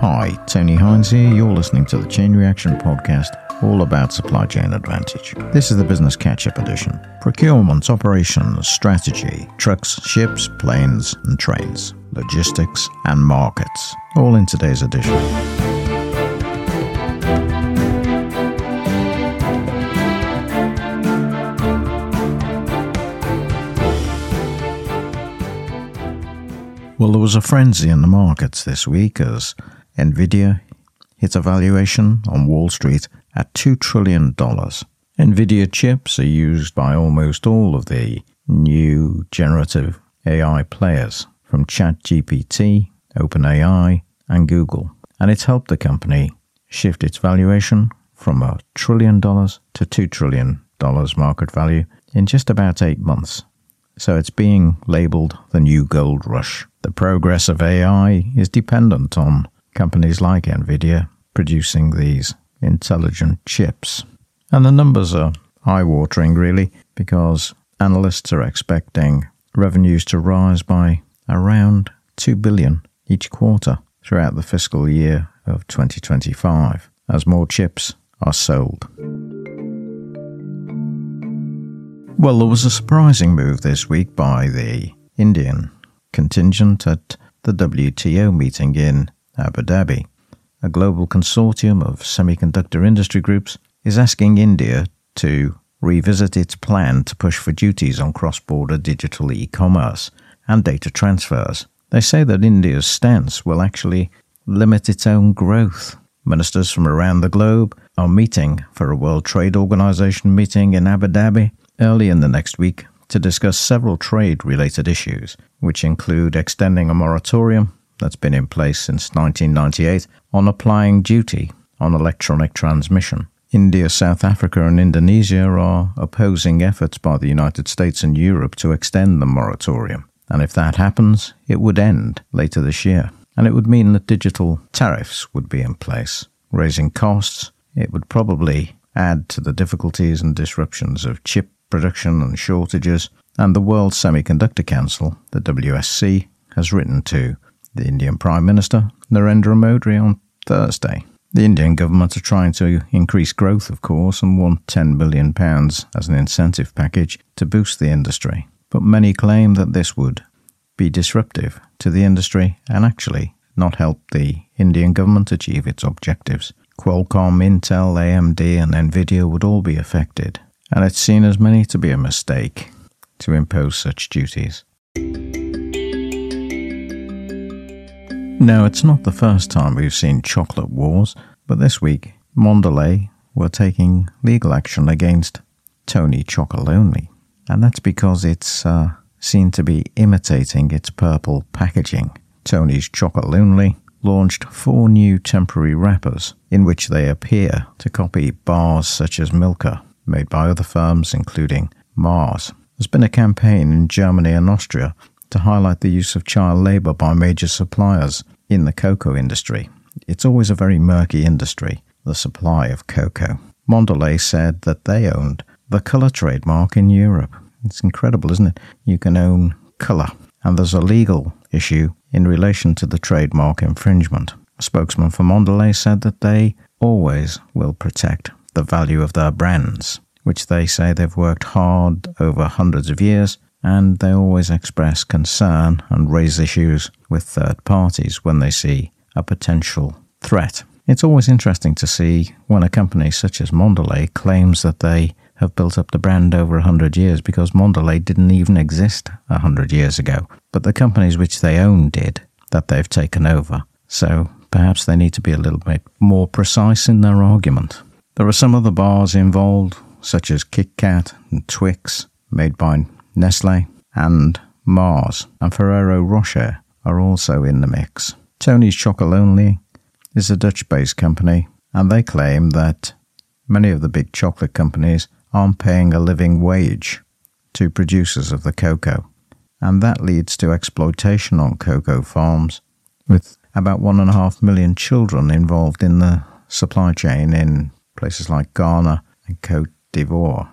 Hi, Tony Hines here. You're listening to the Chain Reaction Podcast, all about supply chain advantage. This is the business catch-up edition. Procurement, operations, strategy, trucks, ships, planes and trains, logistics and markets, all in today's edition. Well, there was a frenzy in the markets this week as NVIDIA hit a valuation on Wall Street at $2 trillion. NVIDIA chips are used by almost all of the new generative AI players, from ChatGPT, OpenAI, and Google. And it's helped the company shift its valuation from $1 trillion to $2 trillion market value in just about 8 months. So it's being labelled the new gold rush. The progress of AI is dependent on companies like NVIDIA producing these intelligent chips. And the numbers are eye-watering, really, because analysts are expecting revenues to rise by around $2 billion each quarter throughout the fiscal year of 2025 as more chips are sold. Well, there was a surprising move this week by the Indian contingent at the WTO meeting in Abu Dhabi. A global consortium of semiconductor industry groups is asking India to revisit its plan to push for duties on cross-border digital e-commerce and data transfers. They say that India's stance will actually limit its own growth. Ministers from around the globe are meeting for a World Trade Organization meeting in Abu Dhabi early in the next week to discuss several trade-related issues, which include extending a moratorium that's been in place since 1998 on applying duty on electronic transmission. India, South Africa and Indonesia are opposing efforts by the United States and Europe to extend the moratorium. And if that happens, it would end later this year. And it would mean that digital tariffs would be in place, raising costs. It would probably add to the difficulties and disruptions of chip production and shortages, and the World Semiconductor Council, the WSC, has written to the Indian Prime Minister, Narendra Modi, on Thursday. The Indian government are trying to increase growth, of course, and want £10 billion as an incentive package to boost the industry. But many claim that this would be disruptive to the industry and actually not help the Indian government achieve its objectives. Qualcomm, Intel, AMD and NVIDIA would all be affected. And it's seen as many to be a mistake to impose such duties. Now, it's not the first time we've seen chocolate wars, but this week Mondelez were taking legal action against Tony Chocolonely, and that's because it's seen to be imitating its purple packaging. Tony's Chocolonely launched 4 new temporary wrappers in which they appear to copy bars such as Milka, made by other firms including Mars. There's been a campaign in Germany and Austria to highlight the use of child labour by major suppliers in the cocoa industry. It's always a very murky industry, the supply of cocoa. Mondelez said that they owned the colour trademark in Europe. It's incredible, isn't it? You can own colour. And there's a legal issue in relation to the trademark infringement. A spokesman for Mondelez said that they always will protect the value of their brands, which they say they've worked hard over hundreds of years, and they always express concern and raise issues with third parties when they see a potential threat. It's always interesting to see when a company such as Mondelez claims that they have built up the brand over 100 years, because Mondelez didn't even exist 100 years ago, but the companies which they own did, that they've taken over. So perhaps they need to be a little bit more precise in their argument. There are some other bars involved, such as KitKat and Twix, made by Nestle, and Mars and Ferrero Rocher are also in the mix. Tony's Chocolonely is a Dutch-based company, and they claim that many of the big chocolate companies aren't paying a living wage to producers of the cocoa, and that leads to exploitation on cocoa farms, with about 1.5 million children involved in the supply chain in places like Ghana and Côte d'Ivoire.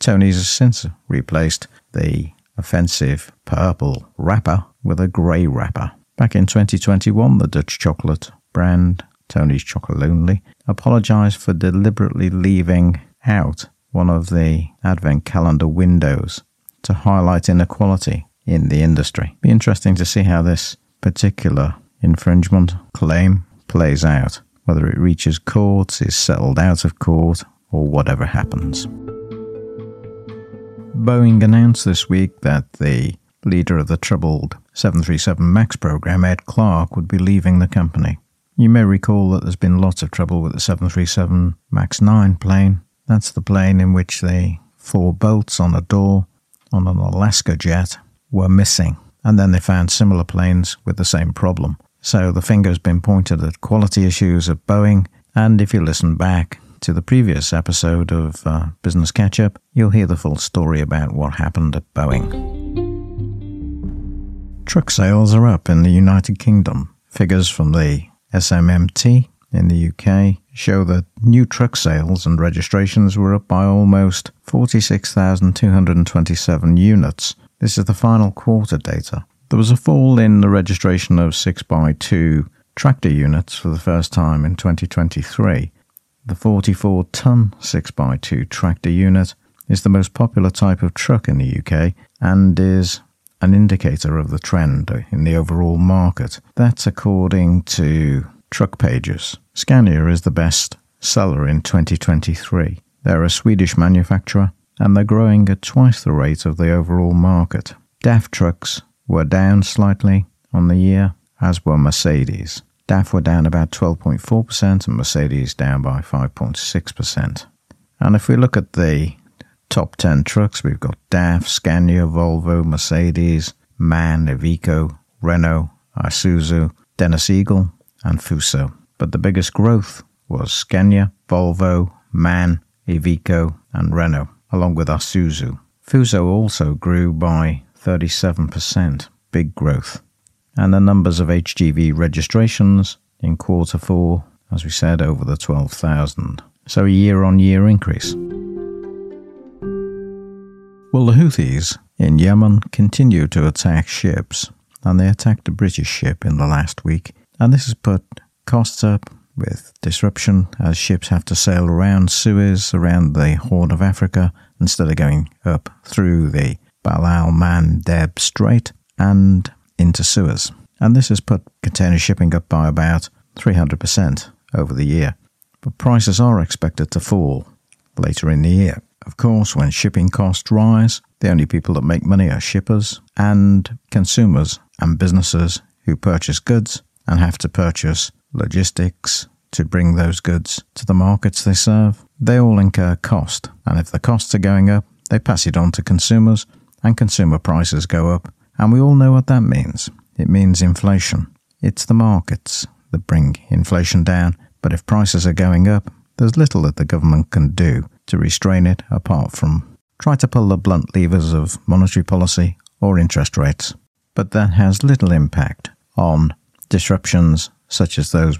Tony's has since replaced the offensive purple wrapper with a grey wrapper. Back in 2021, the Dutch chocolate brand, Tony Chocolonely, apologised for deliberately leaving out one of the advent calendar windows to highlight inequality in the industry. Be interesting to see how this particular infringement claim plays out, whether it reaches courts, is settled out of court, or whatever happens. Boeing announced this week that the leader of the troubled 737 MAX program, Ed Clark, would be leaving the company. You may recall that there's been lots of trouble with the 737 MAX 9 plane. That's the plane in which the 4 bolts on a door on an Alaska jet were missing. And then they found similar planes with the same problem. So the finger's been pointed at quality issues at Boeing. And if you listen back to the previous episode of Business Catch-Up, you'll hear the full story about what happened at Boeing. Truck sales are up in the United Kingdom. Figures from the SMMT in the UK show that new truck sales and registrations were up by almost 46,227 units. This is the final quarter data. There was a fall in the registration of 6x2 tractor units for the first time in 2023. The 44-ton 6x2 tractor unit is the most popular type of truck in the UK and is an indicator of the trend in the overall market. That's according to Truck Pages. Scania is the best seller in 2023. They're a Swedish manufacturer and they're growing at twice the rate of the overall market. DAF trucks were down slightly on the year, as were Mercedes. DAF were down about 12.4% and Mercedes down by 5.6%. And if we look at the top 10 trucks, we've got DAF, Scania, Volvo, Mercedes, MAN, Iveco, Renault, Isuzu, Dennis Eagle, and Fuso. But the biggest growth was Scania, Volvo, MAN, Iveco, and Renault, along with Isuzu. Fuso also grew by 37%, big growth. And the numbers of HGV registrations in quarter four, as we said, over the 12,000. So a year-on-year increase. Well, the Houthis in Yemen continue to attack ships, and they attacked a British ship in the last week. And this has put costs up with disruption as ships have to sail around Suez, around the Horn of Africa, instead of going up through the Bab-el-Mandeb Strait and into Suez. And this has put container shipping up by about 300% over the year. But prices are expected to fall later in the year. Of course, when shipping costs rise, the only people that make money are shippers and consumers and businesses who purchase goods and have to purchase logistics to bring those goods to the markets they serve. They all incur cost, and if the costs are going up, they pass it on to consumers, and consumer prices go up, and we all know what that means. It means inflation. It's the markets that bring inflation down, but if prices are going up, there's little that the government can do to restrain it apart from try to pull the blunt levers of monetary policy or interest rates. But that has little impact on disruptions such as those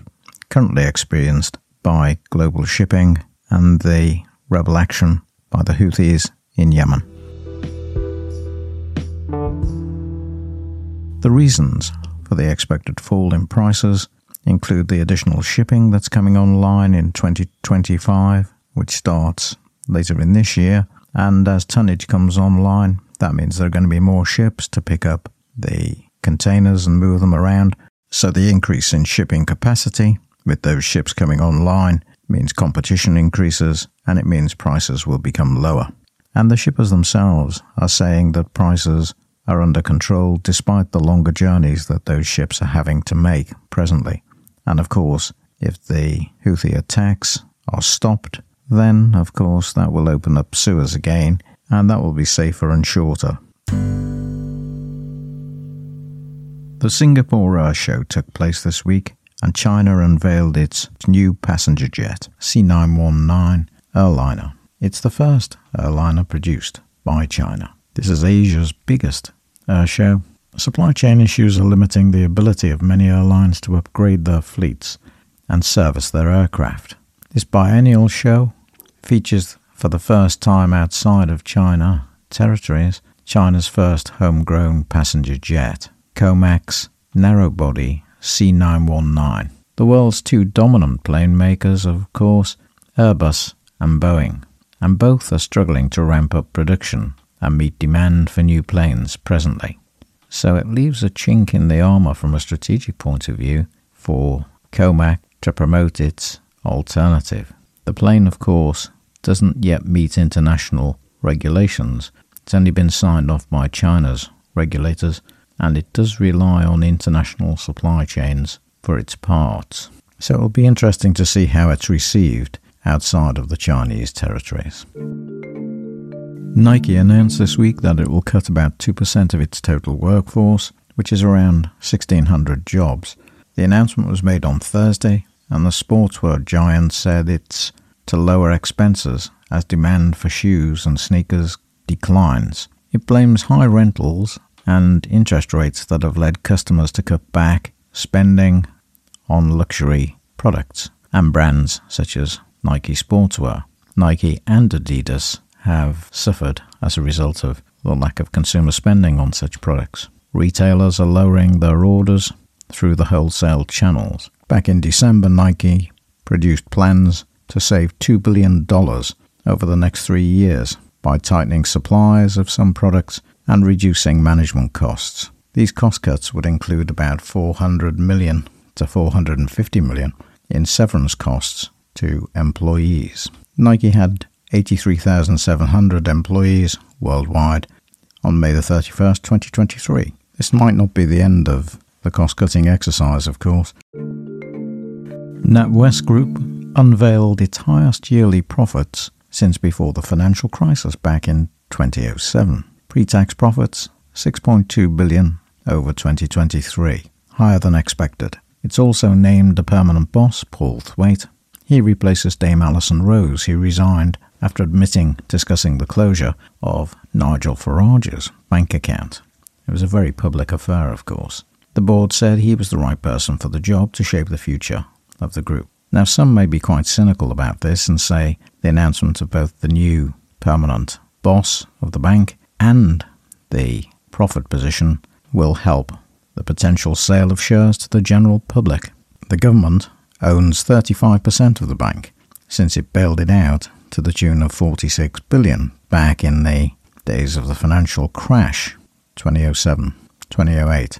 currently experienced by global shipping and the rebel action by the Houthis in Yemen. The reasons for the expected fall in prices include the additional shipping that's coming online in 2025, which starts later in this year, and as tonnage comes online, that means there are going to be more ships to pick up the containers and move them around. So the increase in shipping capacity with those ships coming online means competition increases, and it means prices will become lower. And the shippers themselves are saying that prices are under control despite the longer journeys that those ships are having to make presently. And of course, if the Houthi attacks are stopped, then of course that will open up Suez again, and that will be safer and shorter. The Singapore Air Show took place this week, and China unveiled its new passenger jet, C919 airliner. It's the first airliner produced by China. This is Asia's biggest air show. Supply chain issues are limiting the ability of many airlines to upgrade their fleets and service their aircraft. This biennial show features, for the first time outside of China territories, China's first homegrown passenger jet, COMAC's narrow-body C919. The world's two dominant plane makers, of course, Airbus and Boeing, and both are struggling to ramp up production and meet demand for new planes presently. So it leaves a chink in the armour from a strategic point of view for COMAC to promote its alternative. The plane, of course, doesn't yet meet international regulations. It's only been signed off by China's regulators, and it does rely on international supply chains for its parts. So it'll be interesting to see how it's received outside of the Chinese territories. Nike announced this week that it will cut about 2% of its total workforce, which is around 1,600 jobs. The announcement was made on Thursday, and the sportswear giant said it's to lower expenses as demand for shoes and sneakers declines. It blames high rentals and interest rates that have led customers to cut back spending on luxury products, and brands such as Nike Sportswear. Nike and Adidas have suffered as a result of the lack of consumer spending on such products. Retailers are lowering their orders through the wholesale channels. Back in December, Nike produced plans to save $2 billion over the next 3 years by tightening supplies of some products and reducing management costs. These cost cuts would include about $400 million to $450 million in severance costs to employees. Nike had 83,700 employees worldwide on May the 31st, 2023. This might not be the end of the cost-cutting exercise, of course. NatWest Group unveiled its highest yearly profits since before the financial crisis back in 2007. Pre-tax profits, $6.2 billion over 2023, higher than expected. It's also named a permanent boss, Paul Thwaite. He replaces Dame Alison Rose, who resigned after discussing the closure of Nigel Farage's bank account. It was a very public affair, of course. The board said he was the right person for the job to shape the future of the group. Now, some may be quite cynical about this and say the announcement of both the new permanent boss of the bank and the profit position will help the potential sale of shares to the general public. The government owns 35% of the bank since it bailed it out to the tune of $46 billion back in the days of the financial crash, 2007, 2008.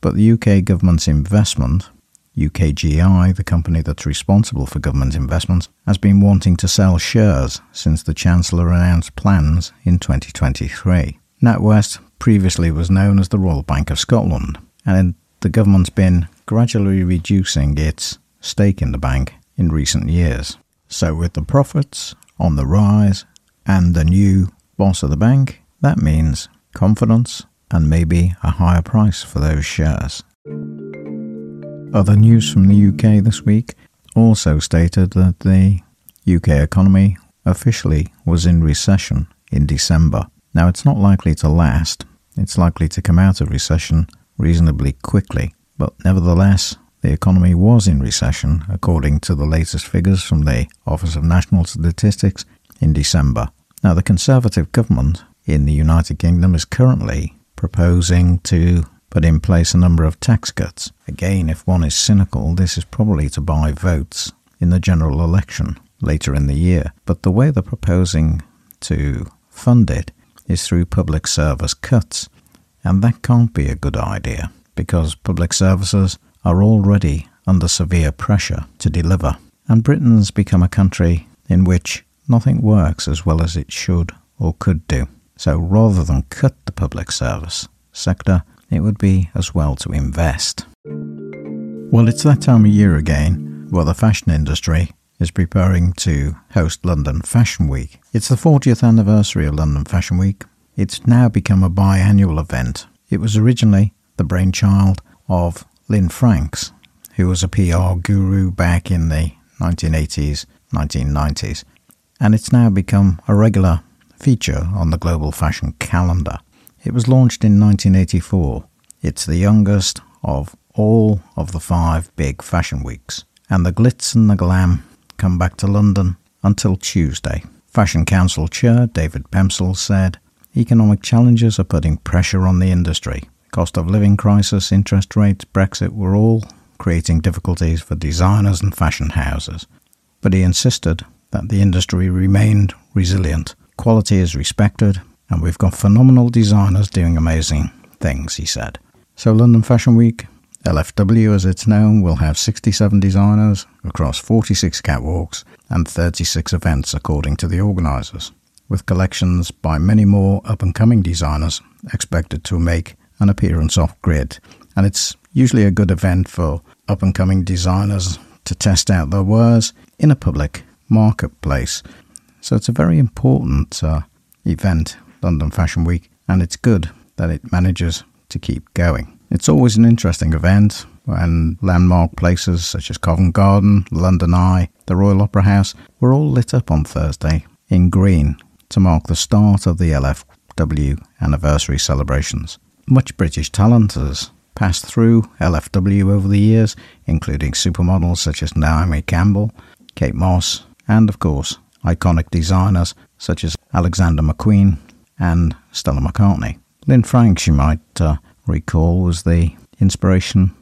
But the UK government's investment, UKGI, the company that's responsible for government investments, has been wanting to sell shares since the Chancellor announced plans in 2023. NatWest previously was known as the Royal Bank of Scotland, and the government's been gradually reducing its stake in the bank in recent years. So with the profits on the rise and the new boss of the bank, that means confidence and maybe a higher price for those shares. Other news from the UK this week also stated that the UK economy officially was in recession in December. Now, it's not likely to last. It's likely to come out of recession reasonably quickly. But nevertheless, the economy was in recession, according to the latest figures from the Office of National Statistics in December. Now, the Conservative government in the United Kingdom is currently proposing to put in place a number of tax cuts. Again, if one is cynical, this is probably to buy votes in the general election later in the year. But the way they're proposing to fund it is through public service cuts. And that can't be a good idea, because public services are already under severe pressure to deliver. And Britain's become a country in which nothing works as well as it should or could do. So rather than cut the public service sector, it would be as well to invest. Well, it's that time of year again where the fashion industry is preparing to host London Fashion Week. It's the 40th anniversary of London Fashion Week. It's now become a biannual event. It was originally the brainchild of Lynn Franks, who was a PR guru back in the 1980s, 1990s. And it's now become a regular feature on the global fashion calendar. It was launched in 1984. It's the youngest of all of the 5 big fashion weeks. And the glitz and the glam come back to London until Tuesday. Fashion Council Chair David Pemsell said, "Economic challenges are putting pressure on the industry. Cost of living crisis, interest rates, Brexit were all creating difficulties for designers and fashion houses. But he insisted that the industry remained resilient. Quality is respected, and we've got phenomenal designers doing amazing things, he said. So London Fashion Week, LFW as it's known, will have 67 designers across 46 catwalks and 36 events according to the organisers, with collections by many more up-and-coming designers expected to make an appearance off-grid. And it's usually a good event for up-and-coming designers to test out their wares in a public marketplace. So it's a very important event, London Fashion Week, and it's good that it manages to keep going. It's always an interesting event, and landmark places such as Covent Garden, London Eye, the Royal Opera House were all lit up on Thursday in green to mark the start of the LFW anniversary celebrations. Much British talent has passed through LFW over the years, including supermodels such as Naomi Campbell, Kate Moss, and of course, iconic designers such as Alexander McQueen and Stella McCartney. Lynn Franks, you might recall, was the inspiration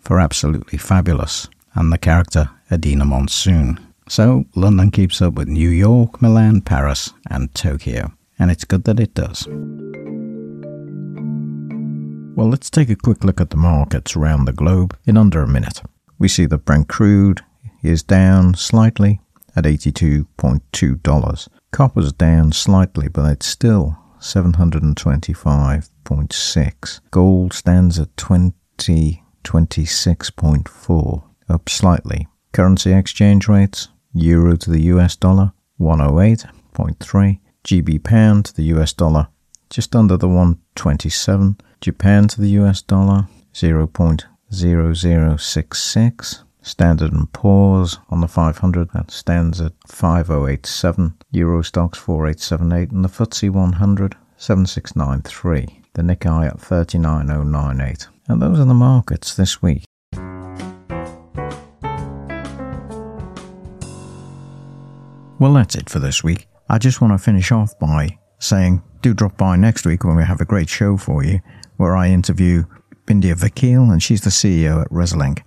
for Absolutely Fabulous and the character Edina Monsoon. So London keeps up with New York, Milan, Paris and Tokyo, and it's good that it does. Well, let's take a quick look at the markets around the globe in under a minute. We see that Brent crude is down slightly at $82.2. Copper's down slightly, but it's still $725.6. Gold stands at $2026.4, up slightly. Currency exchange rates, euro to the US dollar, 108.3. GB pound to the US dollar, just under the 127. Japan to the US dollar, 0.0066. Standard and Poor's on the 500, that stands at 5087, Eurostoxx 4878, and the FTSE 100, 7693, the Nikkei at 39098. And those are the markets this week. Well, that's it for this week. I just want to finish off by saying do drop by next week when we have a great show for you, where I interview Bindia Vakil, and she's the CEO at Reslink.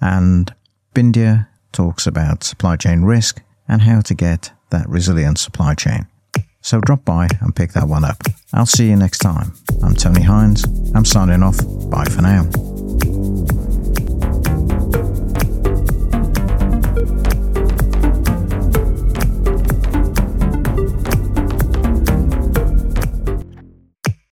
And Bindia talks about supply chain risk and how to get that resilient supply chain. So drop by and pick that one up. I'll see you next time. I'm Tony Hines. I'm signing off. Bye for now.